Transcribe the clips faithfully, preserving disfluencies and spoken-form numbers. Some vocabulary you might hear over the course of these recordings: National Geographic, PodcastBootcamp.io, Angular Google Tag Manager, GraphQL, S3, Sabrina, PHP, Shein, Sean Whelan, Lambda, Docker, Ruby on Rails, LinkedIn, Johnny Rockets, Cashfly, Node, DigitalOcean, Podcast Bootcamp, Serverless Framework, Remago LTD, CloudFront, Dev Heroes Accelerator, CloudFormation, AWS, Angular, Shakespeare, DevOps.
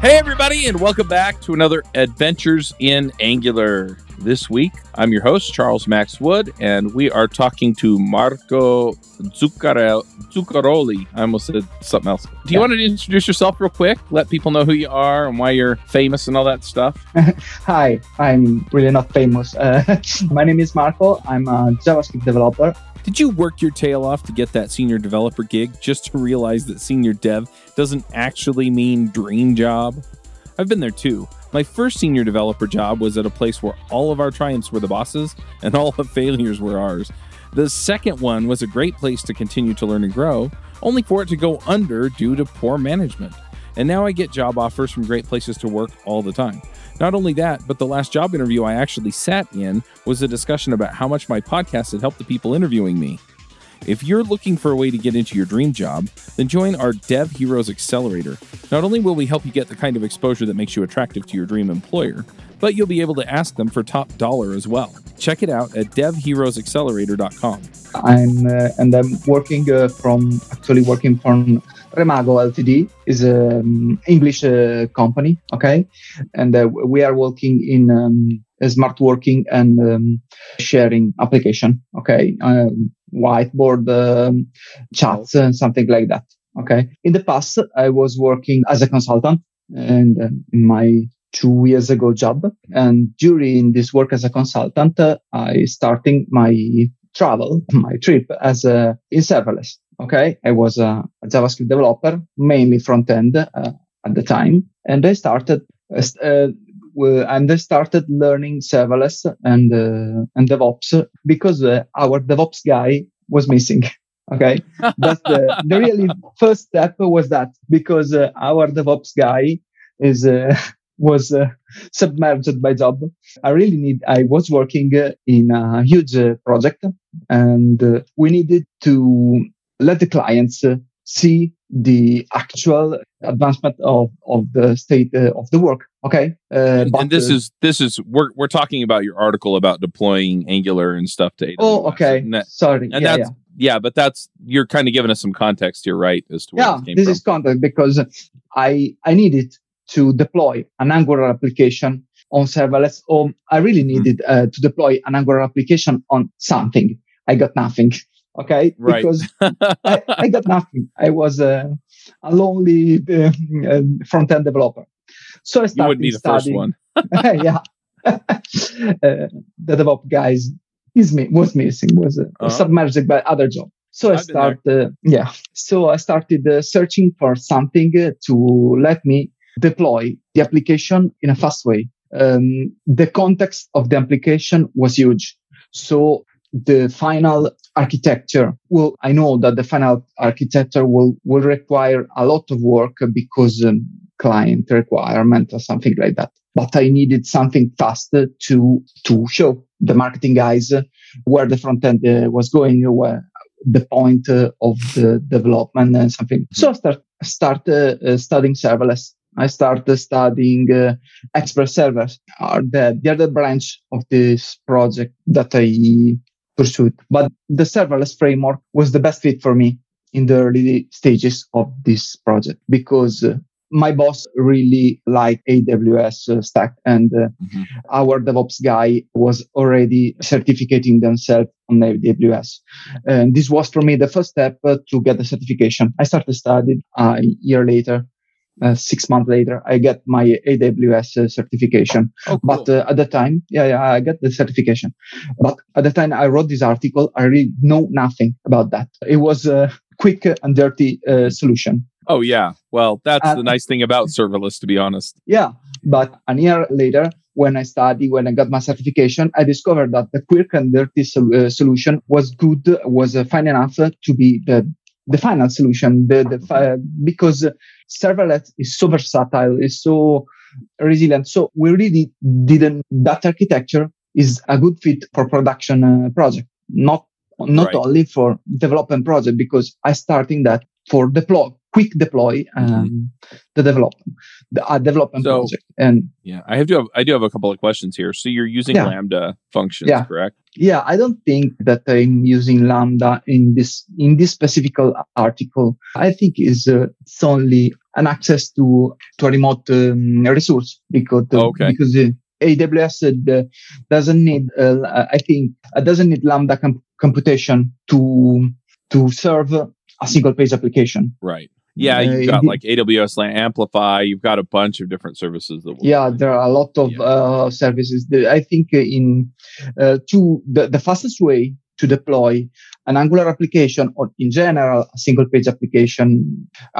Hey, everybody, and welcome back to another Adventures in Angular. This week, I'm your host, Charles Max Wood, and we are talking to Marco Zuccaroli. I almost said something else. Do you yeah. want to introduce yourself real quick? Let people know who you are and why you're famous and all that stuff. Hi, I'm really not famous. Uh, my name is Marco. I'm a JavaScript developer. Did you work your tail off to get that senior developer gig just to realize that senior dev doesn't actually mean dream job? I've been there too. My first senior developer job was at a place where all of our triumphs were the bosses and all the failures were ours. The second one was a great place to continue to learn and grow, only for it to go under due to poor management. And now I get job offers from great places to work all the time. Not only that, but the last job interview I actually sat in was a discussion about how much my podcast had helped the people interviewing me. If you're looking for a way to get into your dream job, then join our Dev Heroes Accelerator. Not only will we help you get the kind of exposure that makes you attractive to your dream employer, but you'll be able to ask them for top dollar as well. Check it out at dev heroes accelerator dot com. I'm uh, and I'm working uh, from actually working from Remago L T D. Is an um, English uh, company, okay, and uh, we are working in um, smart working and um, sharing application, okay. Um, whiteboard um, chats and something like that. Okay. In the past, I was working as a consultant and uh, in my two years ago job. And during this work as a consultant, uh, I starting my travel, my trip as a in serverless. Okay. I was a, a JavaScript developer, mainly front end uh, at the time, and I started. Uh, And I started learning serverless and uh, and DevOps because uh, our DevOps guy was missing. Okay, that's the, the really first step was that because uh, our DevOps guy is uh, was uh, submerged by job. I really need. I was working uh, in a huge uh, project, and uh, we needed to let the clients uh, see the actual advancement of, of the state uh, of the work. Okay. Uh, and, but, and this uh, is, this is, we're, we're talking about your article about deploying Angular and stuff to A W S. Oh, okay. And that, Sorry. And yeah, that's, yeah. yeah, but that's, you're kind of giving us some context here, right? As to where yeah, this came this from. Is context because I, I needed to deploy an Angular application on serverless. Or I really needed mm-hmm. uh, to deploy an Angular application on something. I got nothing. Okay, right. Because I, I got nothing. I was uh, a lonely uh, front-end developer. So I started you would be the studying. First one. yeah. uh, the DevOps guys is me was missing, was uh, uh-huh. submerged by other jobs. So I start, uh, yeah. So I started uh, searching for something uh, to let me deploy the application in a fast way. Um, the context of the application was huge. So the final architecture. Well, I know that the final architecture will, will require a lot of work because um, client requirement or something like that. But I needed something faster to, to show the marketing guys uh, where the front end uh, was going, where the point uh, of the development and something. So I start, start uh, uh, studying serverless. I started studying uh, Express servers are the, the other branch of this project that I pursued. But the serverless framework was the best fit for me in the early stages of this project because uh, my boss really liked A W S uh, stack and uh, mm-hmm. our DevOps guy was already certificating themselves on A W S. And this was for me the first step uh, to get the certification. I started studying uh, a year later. Uh, six months later, I get my A W S uh, certification. Oh, cool. But uh, at the time, yeah, yeah, I got the certification. But at the time I wrote this article, I really know nothing about that. It was a quick and dirty uh, solution. Oh, yeah. Well, that's and, the nice thing about serverless, to be honest. Yeah. But a year later, when I studied, when I got my certification, I discovered that the quick and dirty sol- uh, solution was good, was uh, fine enough to be the the final solution, the, the uh, because serverless is so versatile, is so resilient. So we really didn't, that architecture is a good fit for production uh, project, not not right. only for development project, because I starting that for deploy, quick deploy um, mm-hmm. the development, the uh, development so, project. And yeah, I have to have, I do have a couple of questions here. So you're using yeah. Lambda functions, yeah. correct? Yeah, I don't think that I'm using Lambda in this in this specific article. I think it's, uh, it's only an access to to a remote um, resource because uh, okay. because. Uh, A W S uh, doesn't need, uh, I think, uh, doesn't need Lambda comp- computation to to serve a single page application. Right. Yeah, you've got uh, like A W S Amplify. You've got a bunch of different services that. Will yeah, there are a lot of yeah. uh, services. That I think in uh, to the, the fastest way to deploy an Angular application or in general a single page application.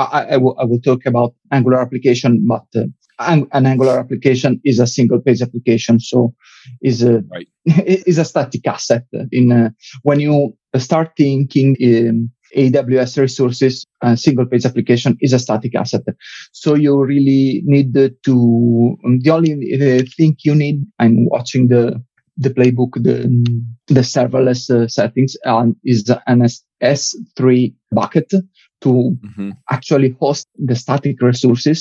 I, I, I, w- I will talk about Angular application, but. Uh, An, an Angular application is a single page application, so is a right. is a static asset. In a, when you start thinking in A W S resources, a single page application is a static asset. So you really need to the only thing you need. I'm watching the the playbook, the the serverless uh, settings, and is an S three bucket. To mm-hmm. actually host the static resources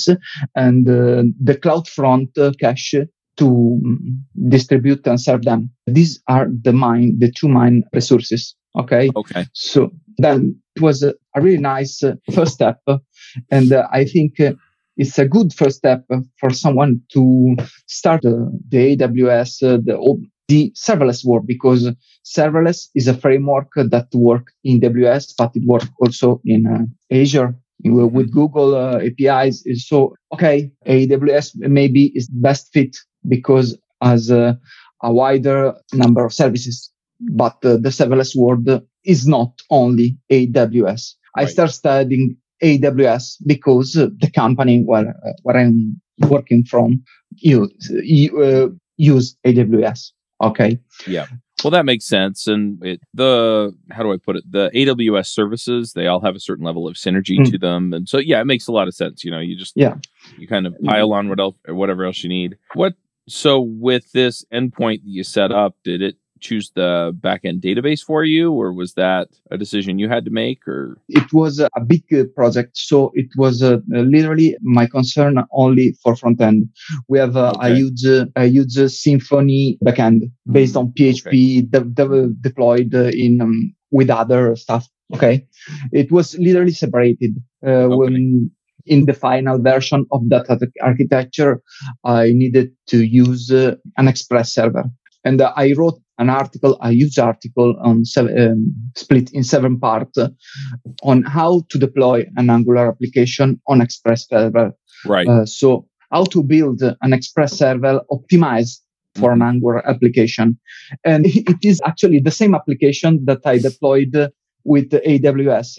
and uh, the CloudFront uh, cache to um, distribute and serve them. These are the main, the two main resources. Okay. Okay. So then it was a really nice uh, first step, and uh, I think uh, it's a good first step for someone to start uh, the A W S, uh, the old. The serverless world, because serverless is a framework that works in A W S, but it works also in uh, Azure with Google uh, A P Is. So, okay, A W S maybe is best fit because has uh, a wider number of services, but uh, the serverless world is not only A W S. Right. I started studying A W S because uh, the company where uh, where I'm working from use, uh, use A W S. Okay. Yeah. Well, that makes sense. And it, the, how do I put it? The A W S services, they all have a certain level of synergy mm. to them. And so, yeah, it makes a lot of sense. You know, you just, yeah. you kind of pile on what else, whatever else you need. What, so with this endpoint that you set up, did it choose the backend database for you, or was that a decision you had to make? Or it was a big uh, project, so it was uh, literally my concern only for front end. We have uh, okay. a huge, uh, a huge Symfony backend based on P H P okay. de- de- deployed uh, in um, with other stuff. Okay, it was literally separated uh, okay. when. In the final version of that architecture, I needed to use uh, an Express server. And uh, I wrote an article, a huge article on seven, um, split in seven parts uh, on how to deploy an Angular application on Express server. Right. Uh, so how to build an Express server optimized for an Angular application. And it is actually the same application that I deployed uh, with A W S.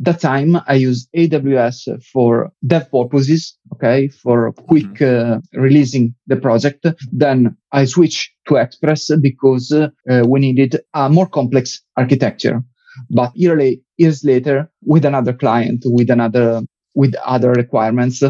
That time I used A W S for dev purposes, okay, for quick uh, releasing the project. Then I switched to Express because uh, we needed a more complex architecture. But yearly, years later, with another client, with another with other requirements,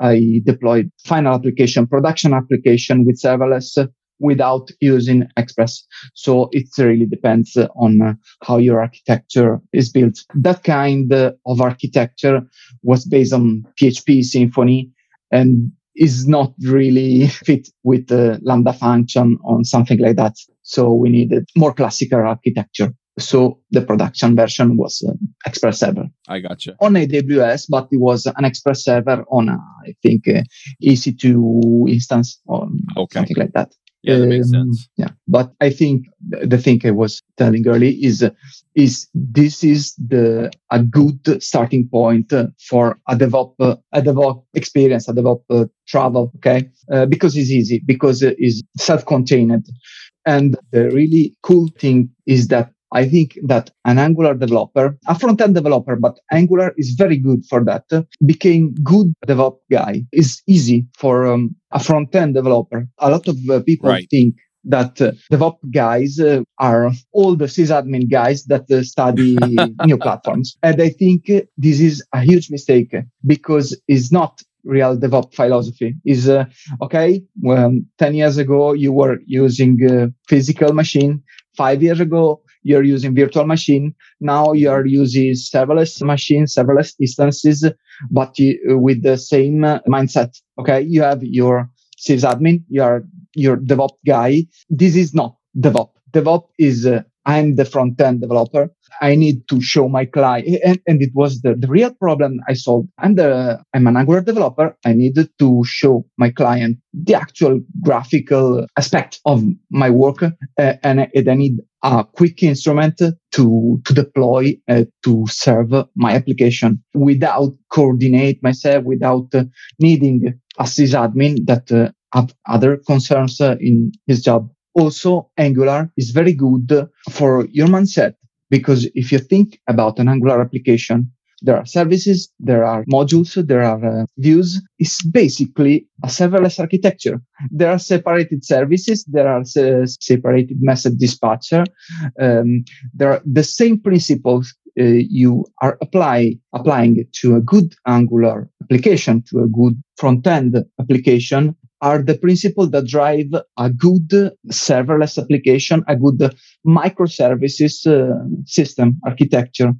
I deployed final application, production application with serverless, without using Express. So it really depends on uh, how your architecture is built. That kind uh, of architecture was based on P H P, Symfony, and is not really fit with uh, Lambda function on something like that. So we needed more classical architecture. So the production version was uh, Express server. I gotcha. On A W S, but it was an Express server on, uh, I think, uh, E C two instance or okay. something like that. Yeah, that makes sense. Um, yeah, but I think the thing I was telling earlier is is this is the a good starting point for a developer a developer experience, a developer travel. Okay, uh, because it's easy, because it's self-contained, and the really cool thing is that I think that an Angular developer, a front-end developer, but Angular is very good for that, became good DevOps guy. It's easy for um, a front-end developer. A lot of uh, people right. think that uh, DevOps guys uh, are all the sysadmin guys that uh, study new platforms. And I think uh, this is a huge mistake because it's not real DevOps philosophy. Is uh, okay, well, ten years ago, you were using a physical machine. Five years ago, you're using virtual machine. Now you are using serverless machines, serverless instances, but you, with the same uh, mindset. Okay. You have your sysadmin, you are your DevOps guy. This is not DevOps. DevOps is, uh, I'm the front-end developer. I need to show my client. And, and it was the, the real problem I solved. I'm, the, I'm an Angular developer. I needed to show my client the actual graphical aspect of my work. Uh, and, and I need a quick instrument to, to deploy, uh, to serve my application without coordinate myself, without uh, needing a sysadmin that uh, have other concerns uh, in his job. Also, Angular is very good for your mindset, because if you think about an Angular application, there are services, there are modules, there are uh, views. It's basically a serverless architecture. There are separated services, there are uh, separated message dispatcher. Um, there are the same principles uh, you are apply applying to a good Angular application, to a good front-end application, are the principles that drive a good serverless application, a good microservices uh, system architecture.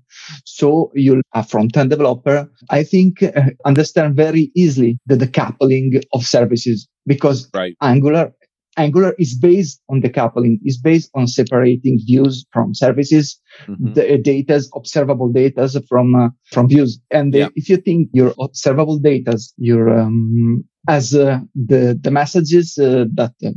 So you're a front-end developer, I think, uh, understand very easily the decoupling of services, because right. Angular Angular is based on decoupling, is based on separating views from services, mm-hmm. the data's observable data's from uh, from views. And yeah. if you think your observable data's, your um, as uh, the the messages uh, that uh,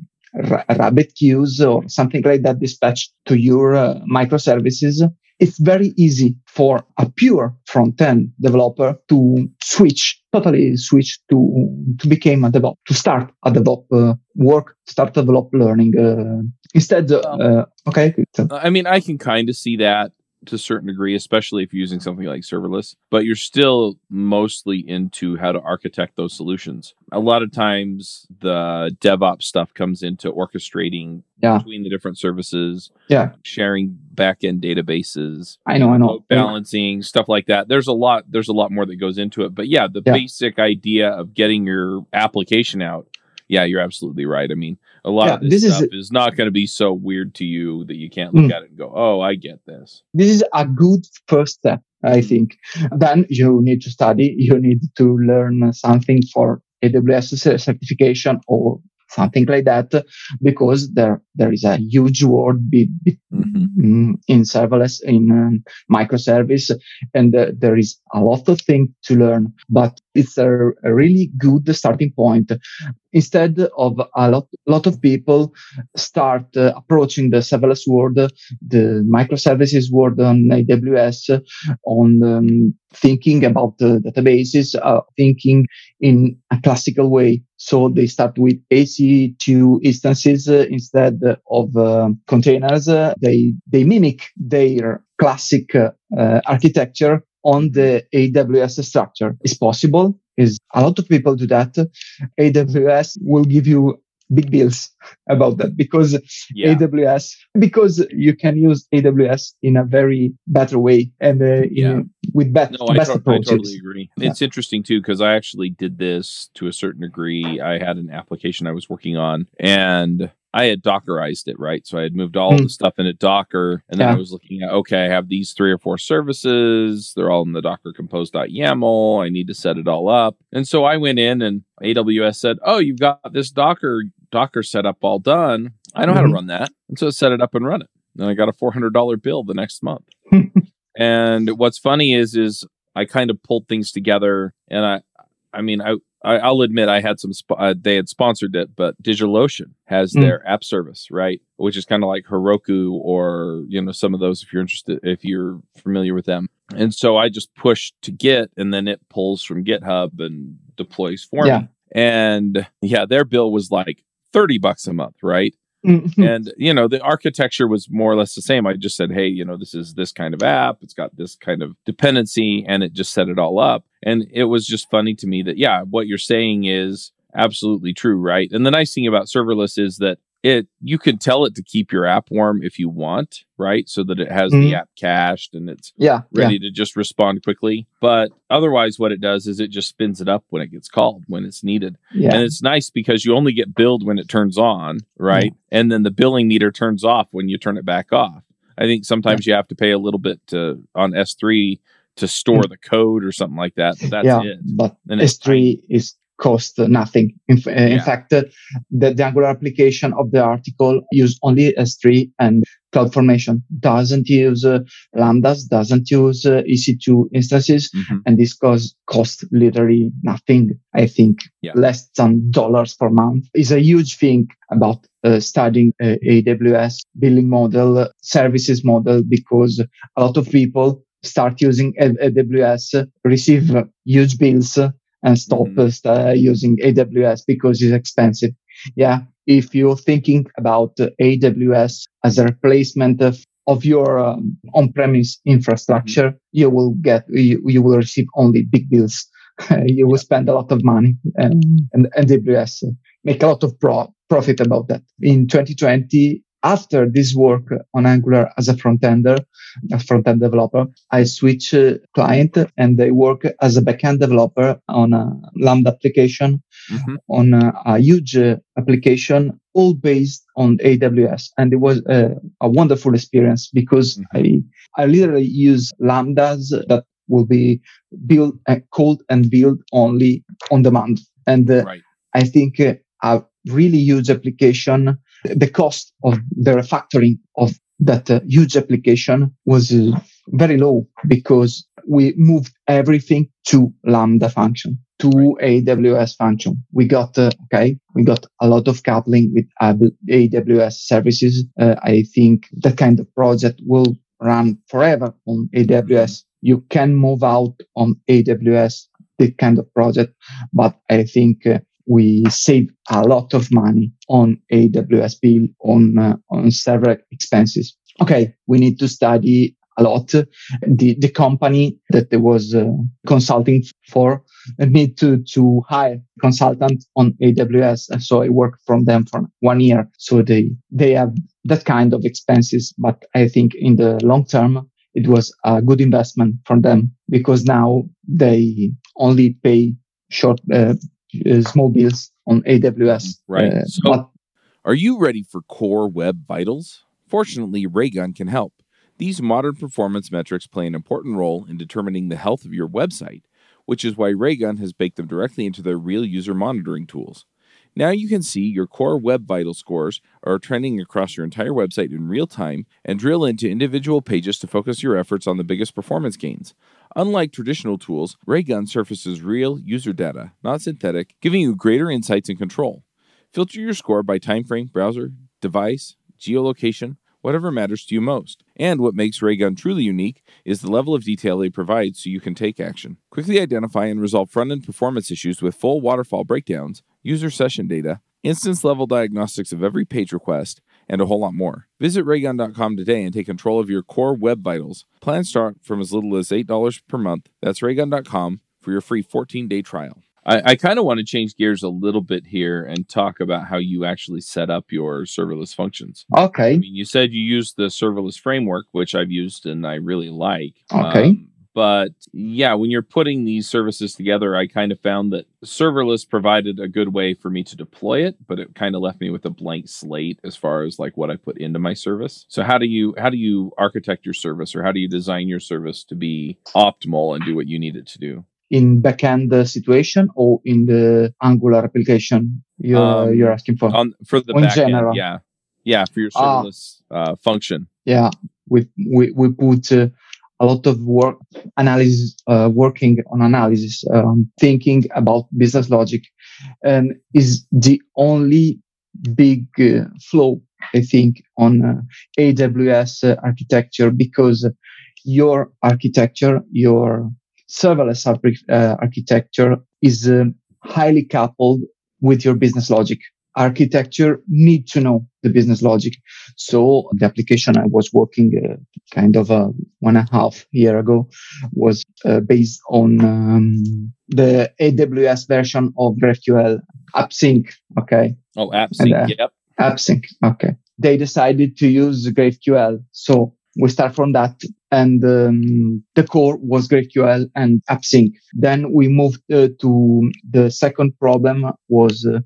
ra- rabbit queues or something like that dispatch to your uh, microservices, it's very easy for a pure front-end developer to switch, totally switch to, to become a DevOps, to start a DevOps uh, work, start a DevOps learning. Uh, instead, uh, uh, okay. I mean, I can kind of see that to a certain degree, especially if you're using something like serverless, but you're still mostly into how to architect those solutions. A lot of times the DevOps stuff comes into orchestrating yeah. between the different services, yeah, sharing back-end databases, I know, I know, balancing, yeah. stuff like that. There's a lot, there's a lot more that goes into it, but yeah, the yeah. basic idea of getting your application out. Yeah, you're absolutely right. I mean, a lot yeah, of this, this stuff is, is not going to be so weird to you that you can't look mm. at it and go, oh, I get this. This is a good first step, I think. Then you need to study. You need to learn something for A W S certification or something like that, because there there is a huge world be, be, mm-hmm. in serverless, in um, microservice, and uh, there is a lot of things to learn, but it's a, a really good starting point. Instead of a lot lot of people start uh, approaching the serverless world, the microservices world on A W S, on um, thinking about the databases, uh, thinking in a classical way. So they start with E C two instances uh, instead of uh, containers. Uh, they they mimic their classic uh, uh, architecture on the A W S structure. It's possible. Is a lot of people do that. A W S will give you big bills about that, because yeah. A W S, because you can use A W S in a very better way and uh, yeah. in, with better no, best I, to- approaches. I totally agree. Yeah. It's interesting too, because I actually did this to a certain degree. I had an application I was working on and I had Dockerized it, right? So I had moved all mm. the stuff into Docker, and then yeah. I was looking at, okay, I have these three or four services. They're all in the Docker compose.yaml. I need to set it all up. And so I went in and A W S said, oh, you've got this Docker Docker setup all done. I know mm-hmm. how to run that. And so I set it up and run it. And I got a four hundred dollars bill the next month. And what's funny is, is I kind of pulled things together, and I, I mean, I, I, I'll admit I had some, sp- uh, they had sponsored it, but DigitalOcean has mm. their app service, right? Which is kind of like Heroku or, you know, some of those if you're interested, if you're familiar with them. And so I just pushed to Git, and then it pulls from GitHub and deploys for yeah. me. And yeah, their bill was like thirty bucks a month, right? Mm-hmm. And, you know, the architecture was more or less the same. I just said, hey, you know, this is this kind of app. It's got this kind of dependency, and it just set it all up. And it was just funny to me that, yeah, what you're saying is absolutely true, right? And the nice thing about serverless is that it you can tell it to keep your app warm if you want, right? So that it has mm-hmm. the app cached and it's yeah, ready yeah. to just respond quickly. But otherwise, what it does is it just spins it up when it gets called, when it's needed. Yeah. And it's nice because you only get billed when it turns on, right? Yeah. And then the billing meter turns off when you turn it back off. I think sometimes yeah. you have to pay a little bit to, on S three to store the code or something like that. But that's yeah, it. But and S three is cost nothing. In, uh, yeah. in fact, uh, the, the Angular application of the article used only S three and CloudFormation, doesn't use uh, Lambdas, doesn't use uh, E C two instances. Mm-hmm. And this cost, cost literally nothing. I think yeah. less than dollars per month is a huge thing about uh, studying uh, A W S billing model, uh, services model, because a lot of people start using A W S, receive huge bills, and stop mm-hmm. uh, using A W S because it's expensive. Yeah, if you're thinking about uh, A W S as a replacement of, of your um, on-premise infrastructure, mm-hmm. you will get you, you will receive only big bills. Uh, you yeah. will spend a lot of money, and, and, and A W S make a lot of pro- profit about that. In twenty twenty, after this work on Angular as a front-ender, a front-end developer, I switch uh, client and I work as a back-end developer on a Lambda application, mm-hmm. on a, a huge uh, application, all based on A W S. And it was uh, a wonderful experience because mm-hmm. I, I literally use Lambdas that will be built, uh, called and built only on demand. And uh, right. I think uh, a really huge application. The cost of the refactoring of that uh, huge application was uh, very low because we moved everything to Lambda function, to right. A W S function. We got, uh, okay, we got a lot of coupling with A W S services. Uh, I think that kind of project will run forever on A W S. You can move out on A W S, that kind of project, but I think uh, we save a lot of money on A W S bill, on uh, on server expenses. Okay, we need to study a lot. The the company that there was uh, consulting for need to to hire consultant on A W S, and so I worked from them for one year. So they they have that kind of expenses, but I think in the long term it was a good investment for them because now they only pay short. Uh, Uh, small bills on A W S. Right. Uh, so but- are you ready for Core Web Vitals? Fortunately, Raygun can help. These modern performance metrics play an important role in determining the health of your website, which is why Raygun has baked them directly into their real user monitoring tools. Now you can see your Core Web Vital scores are trending across your entire website in real time and drill into individual pages to focus your efforts on the biggest performance gains. Unlike traditional tools, Raygun surfaces real user data, not synthetic, giving you greater insights and control. Filter your score by timeframe, browser, device, geolocation, whatever matters to you most. And what makes Raygun truly unique is the level of detail they provide so you can take action. Quickly identify and resolve front-end performance issues with full waterfall breakdowns, user session data, instance-level diagnostics of every page request, and a whole lot more. Visit Raygun dot com today and take control of your Core Web Vitals. Plans start from as little as eight dollars per month. That's Raygun dot com for your free fourteen-day trial. I, I kind of want to change gears a little bit here and talk about how you actually set up your serverless functions. Okay. I mean, you said you used the serverless framework, which I've used and I really like. Okay. Um, But yeah, when you're putting these services together, I kind of found that serverless provided a good way for me to deploy it, but it kind of left me with a blank slate as far as like what I put into my service. So how do you how do you architect your service, or how do you design your service to be optimal and do what you need it to do? In backend situation or in the Angular application you're, um, you're asking for? On, for the backend, yeah. Yeah, for your serverless uh, uh, function. Yeah, we, we, we put... Uh, A lot of work, analysis, uh, working on analysis, um, thinking about business logic, and is the only big uh, flaw I think on uh, A W S uh, architecture, because your architecture, your serverless uh, architecture, is uh, highly coupled with your business logic. Architecture need to know the business logic. So the application I was working uh, kind of uh, one and a half year ago was uh, based on um, the A W S version of GraphQL, AppSync. Okay. Oh, AppSync. And, uh, yep. AppSync. Okay. They decided to use GraphQL. So we start from that. And um, the core was GraphQL and AppSync. Then we moved uh, to the second problem was uh,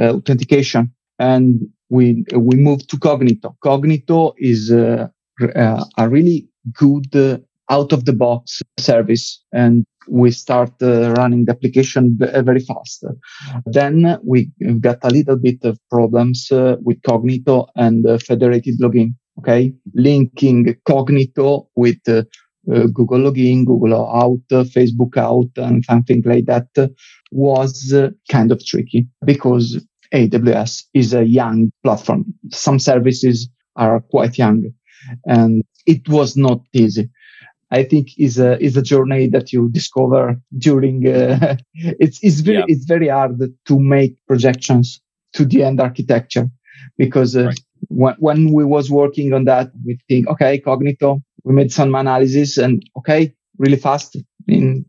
Uh, authentication, and we we moved to Cognito. Cognito is uh, uh, a really good uh, out-of-the-box service, and we start uh, running the application very fast. Then we got a little bit of problems uh, with Cognito and uh, federated login. Okay, linking Cognito with uh, uh, Google login, Google out, uh, Facebook out, and something like that uh, was uh, kind of tricky because A W S is a young platform. Some services are quite young, and it was not easy. I think is a is a journey that you discover during. Uh, it's it's very yeah. it's very hard to make projections to the end architecture, because uh, right. when when we was working on that, we think okay, Cognito. We made some analysis and okay, really fast in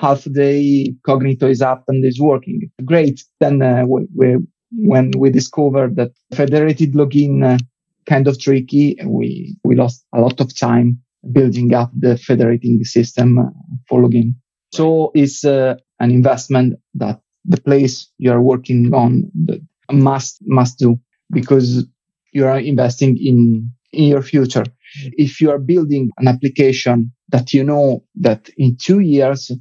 half a day, Cognito is up and is working great. Then uh, we, we when we discovered that federated login uh, kind of tricky, we we lost a lot of time building up the federating system for login. So it's uh, an investment that the place you are working on must must do, because you are investing in, in your future. If you are building an application that you know that in two years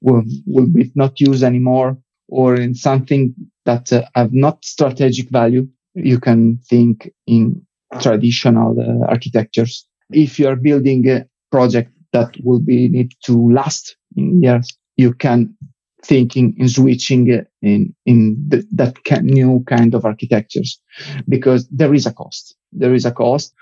will, will be not used anymore, or in something that uh, have not strategic value, you can think in traditional uh, architectures. If you are building a project that will be need to last in years, you can thinking in switching in in the, that can, new kind of architectures, because there is a cost. There is a cost.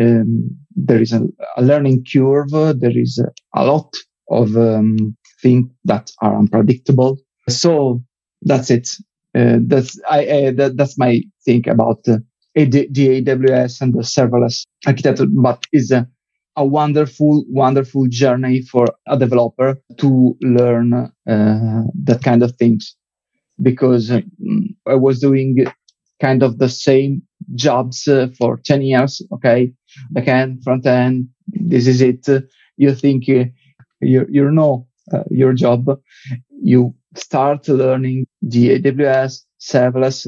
Um, there is a, a learning curve. There is a, a lot of um, things that are unpredictable. So that's it. Uh, that's I. Uh, that, that's my think about. Uh, The, the A W S and the serverless architecture, but is a, a wonderful, wonderful journey for a developer to learn uh, that kind of things. Because uh, I was doing kind of the same jobs uh, for ten years. Okay, backend, front end, this is it. Uh, you think uh, you you know uh, your job. You start learning the A W S serverless.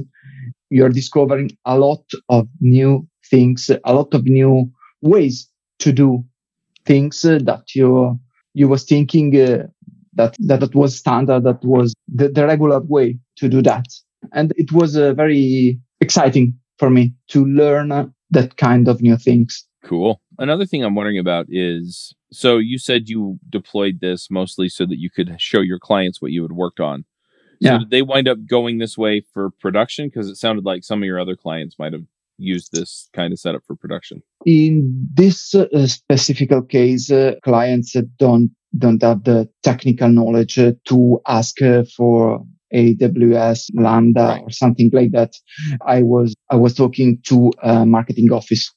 You're discovering a lot of new things, a lot of new ways to do things uh, that you you was thinking uh, that, that that was standard, that was the, the regular way to do that. And it was uh, very exciting for me to learn uh, that kind of new things. Cool. Another thing I'm wondering about is, so you said you deployed this mostly so that you could show your clients what you had worked on. So yeah. Did they wind up going this way for production? Because it sounded like some of your other clients might have used this kind of setup for production. In this uh, specific case, uh, clients uh, don't don't have the technical knowledge uh, to ask uh, for A W S, Lambda, right. or something like that. I was I was talking to a marketing office.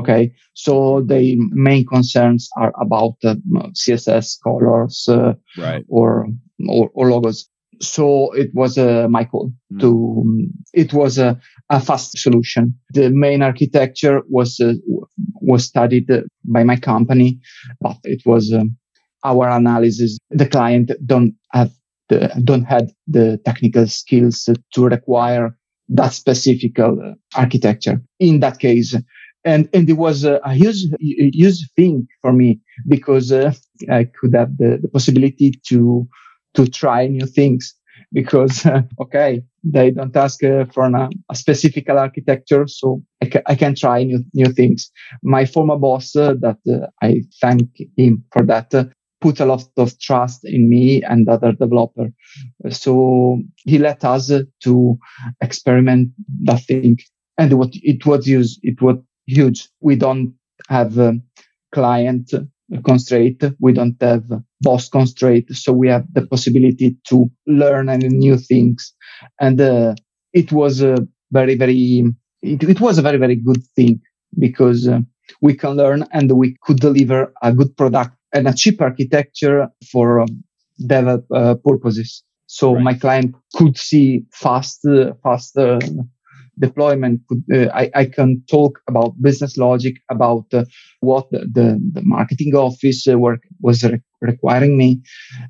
Okay, so the main concerns are about uh, C S S, colors, uh, right. or, or or logos. So it was uh, my call mm. to, um, it was a, a fast solution. The main architecture was, uh, was studied by my company, but it was um, our analysis. The client don't have the, don't had the technical skills to require that specific uh, architecture in that case. And, and it was uh, a huge, huge thing for me, because uh, I could have the, the possibility to, to try new things, because uh, okay, they don't ask uh, for an, a specific architecture, so I, ca- I can try new new things. My former boss, uh, that uh, I thank him for that, uh, put a lot of trust in me and other developer, so he let us uh, to experiment that thing, and what it was used, it was huge. We don't have um, client constraint, we don't have boss constraint, so we have the possibility to learn and new things. And uh, it was a very very it, it was a very very good thing, because uh, we can learn and we could deliver a good product and a cheap architecture for um, dev uh, purposes. So right. my client could see fast uh, faster deployment. Could, uh, I, I can talk about business logic, about uh, what the, the, the marketing office uh, work was re- requiring me,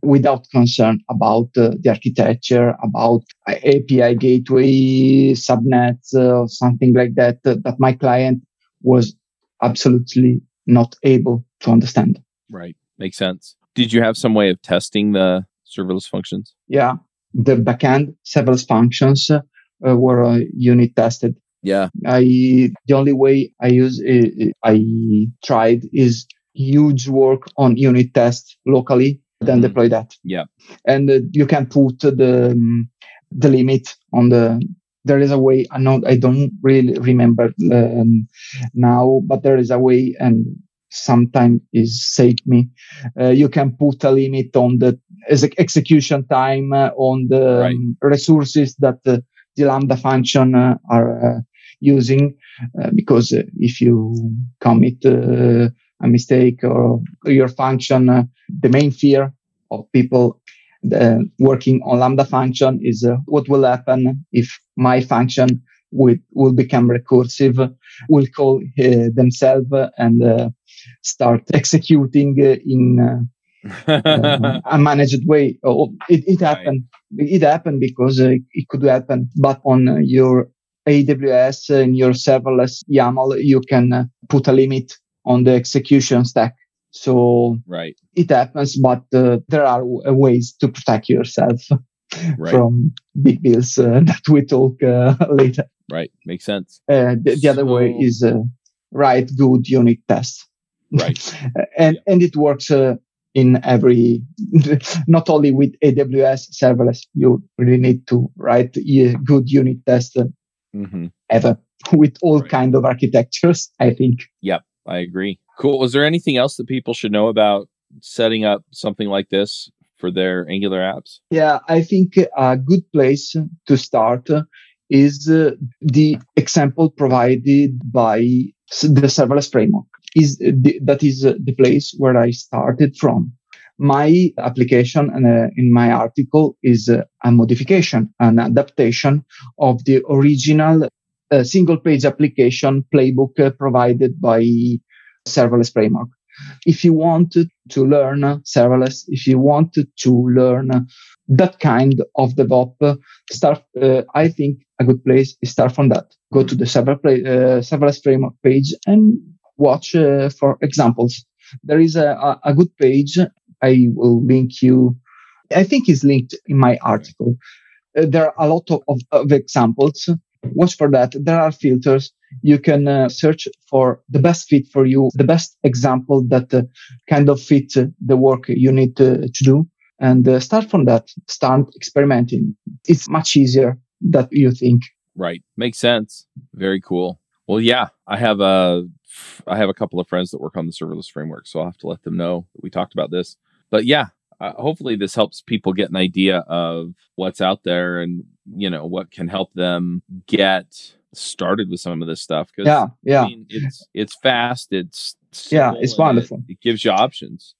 without concern about uh, the architecture, about A P I gateway, subnets, uh, or something like that, uh, that my client was absolutely not able to understand. Right. Makes sense. Did you have some way of testing the serverless functions? Yeah. The backend serverless functions uh, were uh, unit tested. Yeah. I the only way I use uh, I tried is huge work on unit tests locally, then mm-hmm. deploy that. Yeah. And uh, you can put the um, the limit on the. There is a way. I know I don't really remember um, now, but there is a way, and sometimes is saved me. Uh, you can put a limit on the execution time uh, on the right. um, resources that. Uh, The Lambda function uh, are uh, using uh, because uh, if you commit uh, a mistake or your function, uh, the main fear of people uh, working on Lambda function is uh, what will happen if my function will, will become recursive, will call uh, themselves and uh, start executing uh, in uh, uh, a managed way. Oh, it, it happened. Right. It happened because uh, it could happen. But on uh, your A W S and uh, your serverless YAML, you can uh, put a limit on the execution stack. So right. it happens, but uh, there are w- ways to protect yourself right. from big bills uh, that we talk uh, later. Right. Makes sense. Uh, the, the so... other way is uh, write good unit tests. Right. and, yeah. and it works. Uh, In every, not only with A W S serverless, you really need to write a good unit test mm-hmm. ever with all right. kind of architectures, I think. Yep, I agree. Cool. Was there anything else that people should know about setting up something like this for their Angular apps? Yeah, I think a good place to start is uh, the example provided by the serverless framework. Is the, that is the place where I started from. My application and uh, in my article is uh, a modification, an adaptation of the original uh, single-page application playbook uh, provided by Serverless Framework. If you want to learn serverless, if you want to learn that kind of DevOps, start. Uh, I think a good place is start from that. Go to the server play, uh, Serverless Framework page and watch uh, for examples. There is a, a, a good page. I will link you. I think it's linked in my article. Uh, there are a lot of, of, of examples. Watch for that. There are filters. You can uh, search for the best fit for you, the best example that uh, kind of fit uh, the work you need uh, to do. And uh, start from that. Start experimenting. It's much easier than you think. Right. Makes sense. Very cool. Well, yeah, I have a... I have a couple of friends that work on the serverless framework, so I'll have to let them know that we talked about this. But yeah, uh, hopefully this helps people get an idea of what's out there and, you know, what can help them get started with some of this stuff. Cause, yeah, yeah. I mean, it's, it's fast. It's simple, yeah, it's wonderful. It, it gives you options.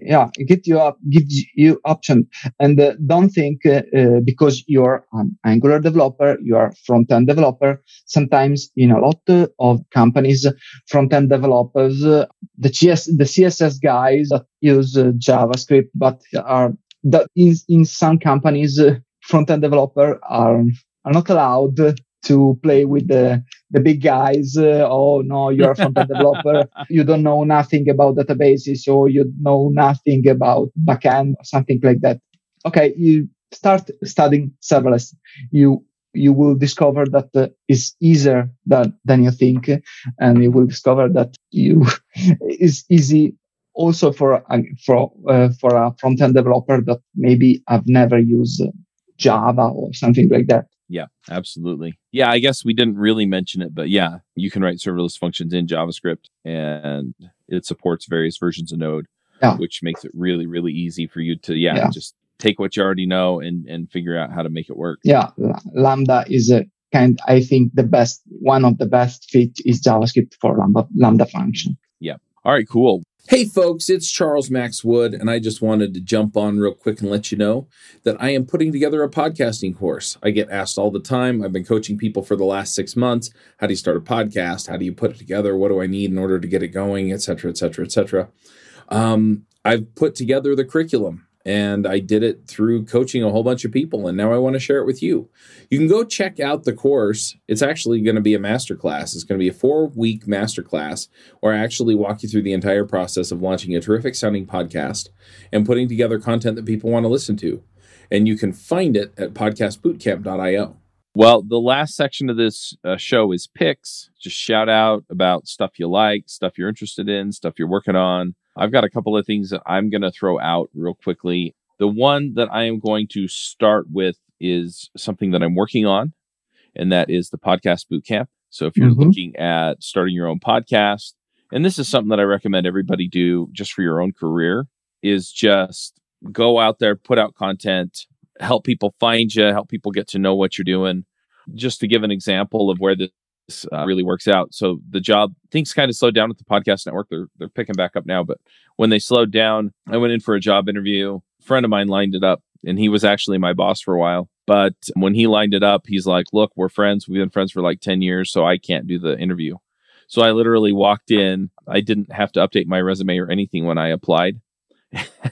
Yeah, it gives you, op- gives you options. And uh, don't think uh, uh, because you're an Angular developer, you are front-end developer. Sometimes in a lot uh, of companies, front-end developers, uh, the, C S- the C S S guys that use uh, JavaScript, but are the, in, in some companies, uh, front-end developers are, are not allowed uh, to play with the, the big guys. Uh, oh, no, you're a front-end developer. You don't know nothing about databases or you know nothing about backend or something like that. Okay, you start studying serverless. You you will discover that uh, it's easier than, than you think. And you will discover that you it's easy also for, uh, for, uh, for a front-end developer that maybe I've never used Java or something like that. Yeah, absolutely. Yeah, I guess we didn't really mention it, but yeah, you can write serverless functions in JavaScript and it supports various versions of Node, yeah. which makes it really, really easy for you to, yeah, yeah, just take what you already know and and figure out how to make it work. Yeah, Lambda is a kind, I think the best, one of the best fit is JavaScript for Lambda, Lambda function. Yeah. All right, cool. Hey folks, it's Charles Max Wood, and I just wanted to jump on real quick and let you know that I am putting together a podcasting course. I get asked all the time. I've been coaching people for the last six months. How do you start a podcast? How do you put it together? What do I need in order to get it going, et cetera, et cetera, et cetera. Um, I've put together the curriculum. And I did it through coaching a whole bunch of people. And now I want to share it with you. You can go check out the course. It's actually going to be a masterclass. It's going to be a four-week masterclass where I actually walk you through the entire process of launching a terrific sounding podcast and putting together content that people want to listen to. And you can find it at podcast bootcamp dot io. Well, the last section of this uh, show is picks. Just shout out about stuff you like, stuff you're interested in, stuff you're working on. I've got a couple of things that I'm going to throw out real quickly. The one that I am going to start with is something that I'm working on, and that is the Podcast Bootcamp. So if you're mm-hmm. looking at starting your own podcast, and this is something that I recommend everybody do just for your own career, is just go out there, put out content, help people find you, help people get to know what you're doing. Just to give an example of where this uh, really works out. So the job, things kind of slowed down with the podcast network. They're they're picking back up now. But when they slowed down, I went in for a job interview. A friend of mine lined it up, and he was actually my boss for a while. But when he lined it up, he's like, look, we're friends. We've been friends for like ten years, so I can't do the interview. So I literally walked in. I didn't have to update my resume or anything when I applied.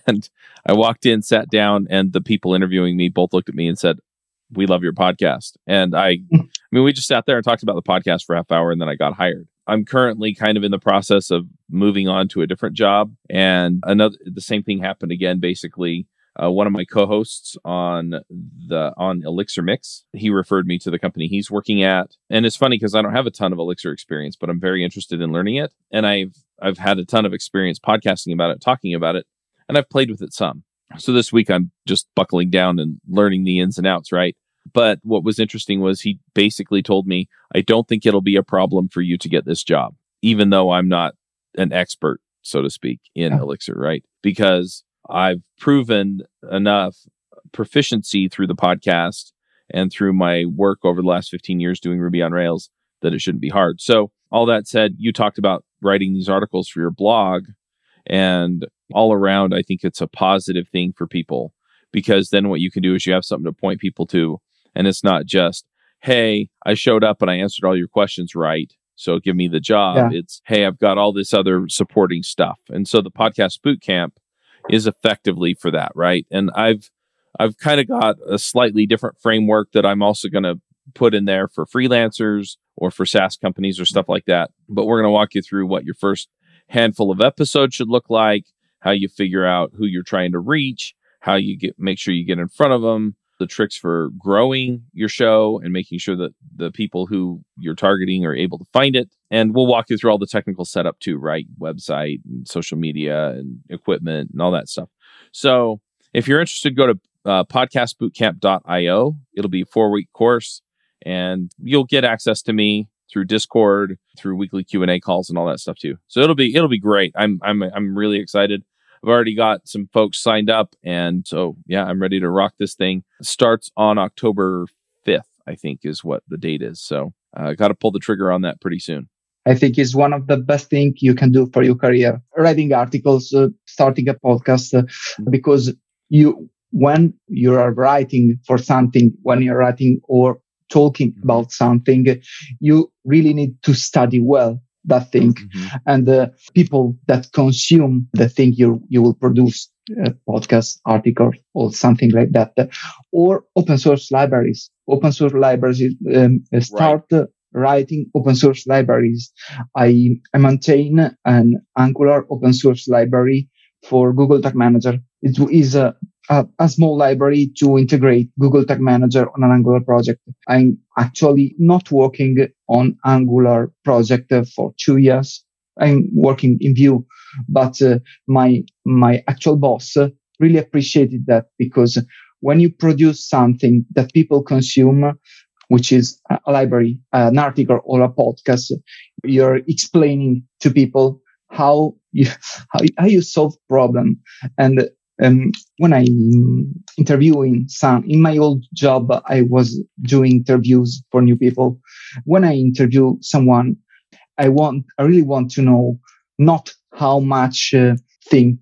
And I walked in, sat down, and the people interviewing me both looked at me and said, we love your podcast. And I, I mean, we just sat there and talked about the podcast for half hour, and then I got hired. I'm currently kind of in the process of moving on to a different job. And another, the same thing happened again, basically. Uh, one of my co-hosts on the on Elixir Mix, he referred me to the company he's working at. And it's funny because I don't have a ton of Elixir experience, but I'm very interested in learning it. And I've I've had a ton of experience podcasting about it, talking about it. And I've played with it some. So this week, I'm just buckling down and learning the ins and outs, right? But what was interesting was he basically told me, I don't think it'll be a problem for you to get this job, even though I'm not an expert, so to speak, in yeah. Elixir, right? Because I've proven enough proficiency through the podcast and through my work over the last fifteen years doing Ruby on Rails that it shouldn't be hard. So all that said, you talked about writing these articles for your blog. And all around, I think it's a positive thing for people, because then what you can do is you have something to point people to. And it's not just, hey, I showed up and I answered all your questions right, so give me the job. Yeah. It's, hey, I've got all this other supporting stuff. And so the Podcast Bootcamp is effectively for that, right? And I've I've kind of got a slightly different framework that I'm also going to put in there for freelancers or for SaaS companies or stuff like that. But we're going to walk you through what your first handful of episodes should look like, how you figure out who you're trying to reach, how you get make sure you get in front of them, the tricks for growing your show and making sure that the people who you're targeting are able to find it. And we'll walk you through all the technical setup too, right? Website and social media and equipment and all that stuff. So if you're interested, go to uh, podcast bootcamp dot io. It'll be a four-week course, and you'll get access to me through Discord, through weekly Q and A calls and all that stuff too. So it'll be it'll be great. I'm I'm I'm really excited. I've already got some folks signed up, and so yeah, I'm ready to rock this thing. It starts on October fifth, I think, is what the date is. So I uh, got to pull the trigger on that pretty soon. I think it's one of the best things you can do for your career: writing articles, uh, starting a podcast, uh, because you when you are writing for something, when you're writing or talking about something, you really need to study well that thing. Mm-hmm. And the uh, people that consume the thing you you will produce, a podcast, article, or something like that, or open source libraries. Open source libraries, um, start right. writing open source libraries. I, I maintain an Angular open source library for Google Tag Manager. It is a Uh, a small library to integrate Google Tag Manager on an Angular project. I'm actually not working on Angular project uh, for two years. I'm working in Vue, but uh, my my actual boss uh, really appreciated that, because when you produce something that people consume, which is a library, an article, or a podcast, you're explaining to people how you how, how you solve problem. And Um, when I'm interviewing some, in my old job, I was doing interviews for new people. When I interview someone, I want, I really want to know not how much uh, things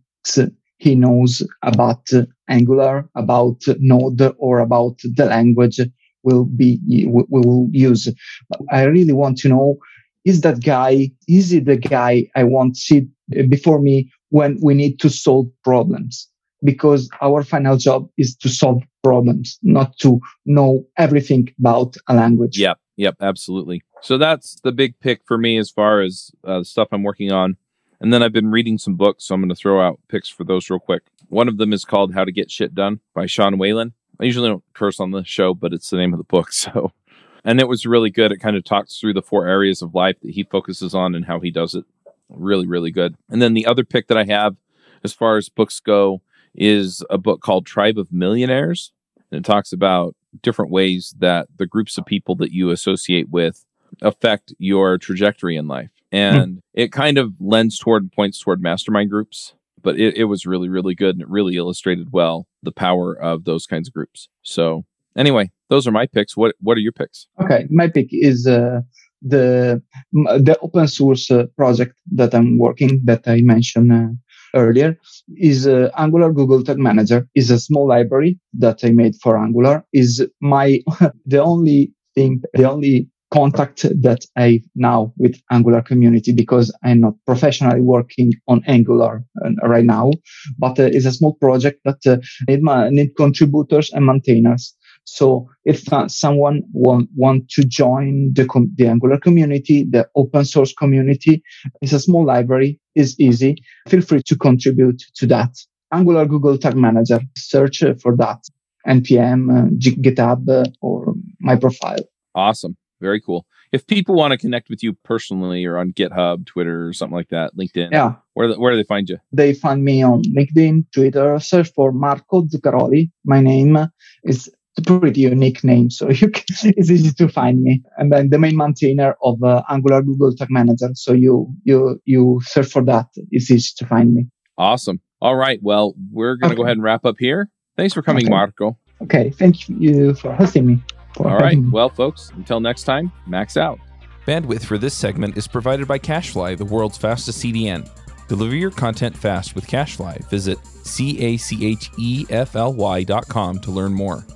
he knows about uh, Angular, about Node, or about the language we'll be, we will use. But I really want to know, is that guy, is he the guy I want to see before me when we need to solve problems? because our final job is to solve problems, not to know everything about a language. Yep, yep, absolutely. So that's the big pick for me as far as uh, the stuff I'm working on. And then I've been reading some books, so I'm going to throw out picks for those real quick. One of them is called How to Get Shit Done by Sean Whelan. I usually don't curse on the show, but it's the name of the book. So, and it was really good. It kind of talks through the four areas of life that he focuses on and how he does it. Really, really good. And then the other pick that I have as far as books go is a book called Tribe of Millionaires. And it talks about different ways that the groups of people that you associate with affect your trajectory in life. And it kind of lends toward, points toward mastermind groups. But it, it was really, really good. And it really illustrated well the power of those kinds of groups. So anyway, those are my picks. What What are your picks? Okay, my pick is uh, the the open source uh, project that I'm working, that I mentioned uh, earlier, is uh, Angular Google Tag Manager. It's a small library that I made for Angular. Is my the only thing, the only contact that I now with Angular community, because I'm not professionally working on Angular uh, right now, but uh, it's a small project that uh, need, ma- need contributors and maintainers. So if uh, someone want, want to join the, com- the Angular community, the open source community, it's a small library, it's easy. Feel free to contribute to that. Angular Google Tag Manager, search uh, for that, N P M, uh, G- GitHub, uh, or my profile. Awesome. Very cool. If people want to connect with you personally, or on GitHub, Twitter, or something like that, LinkedIn, yeah. where, where do they find you? They find me on LinkedIn, Twitter. Search for Marco Zuccaroli. My name is a pretty unique name, so you can, it's easy to find me. And then the main maintainer of uh, Angular Google Tag Manager. So you you you search for that. It's easy to find me. Awesome. All right. Well, we're going to okay. go ahead and wrap up here. Thanks for coming, okay. Marco. Okay. Thank you for hosting me. All right. Well, folks, until next time, Max out. Bandwidth for this segment is provided by Cashfly, the world's fastest C D N. Deliver your content fast with Cashfly. Visit C A C H E F L Y dot com to learn more.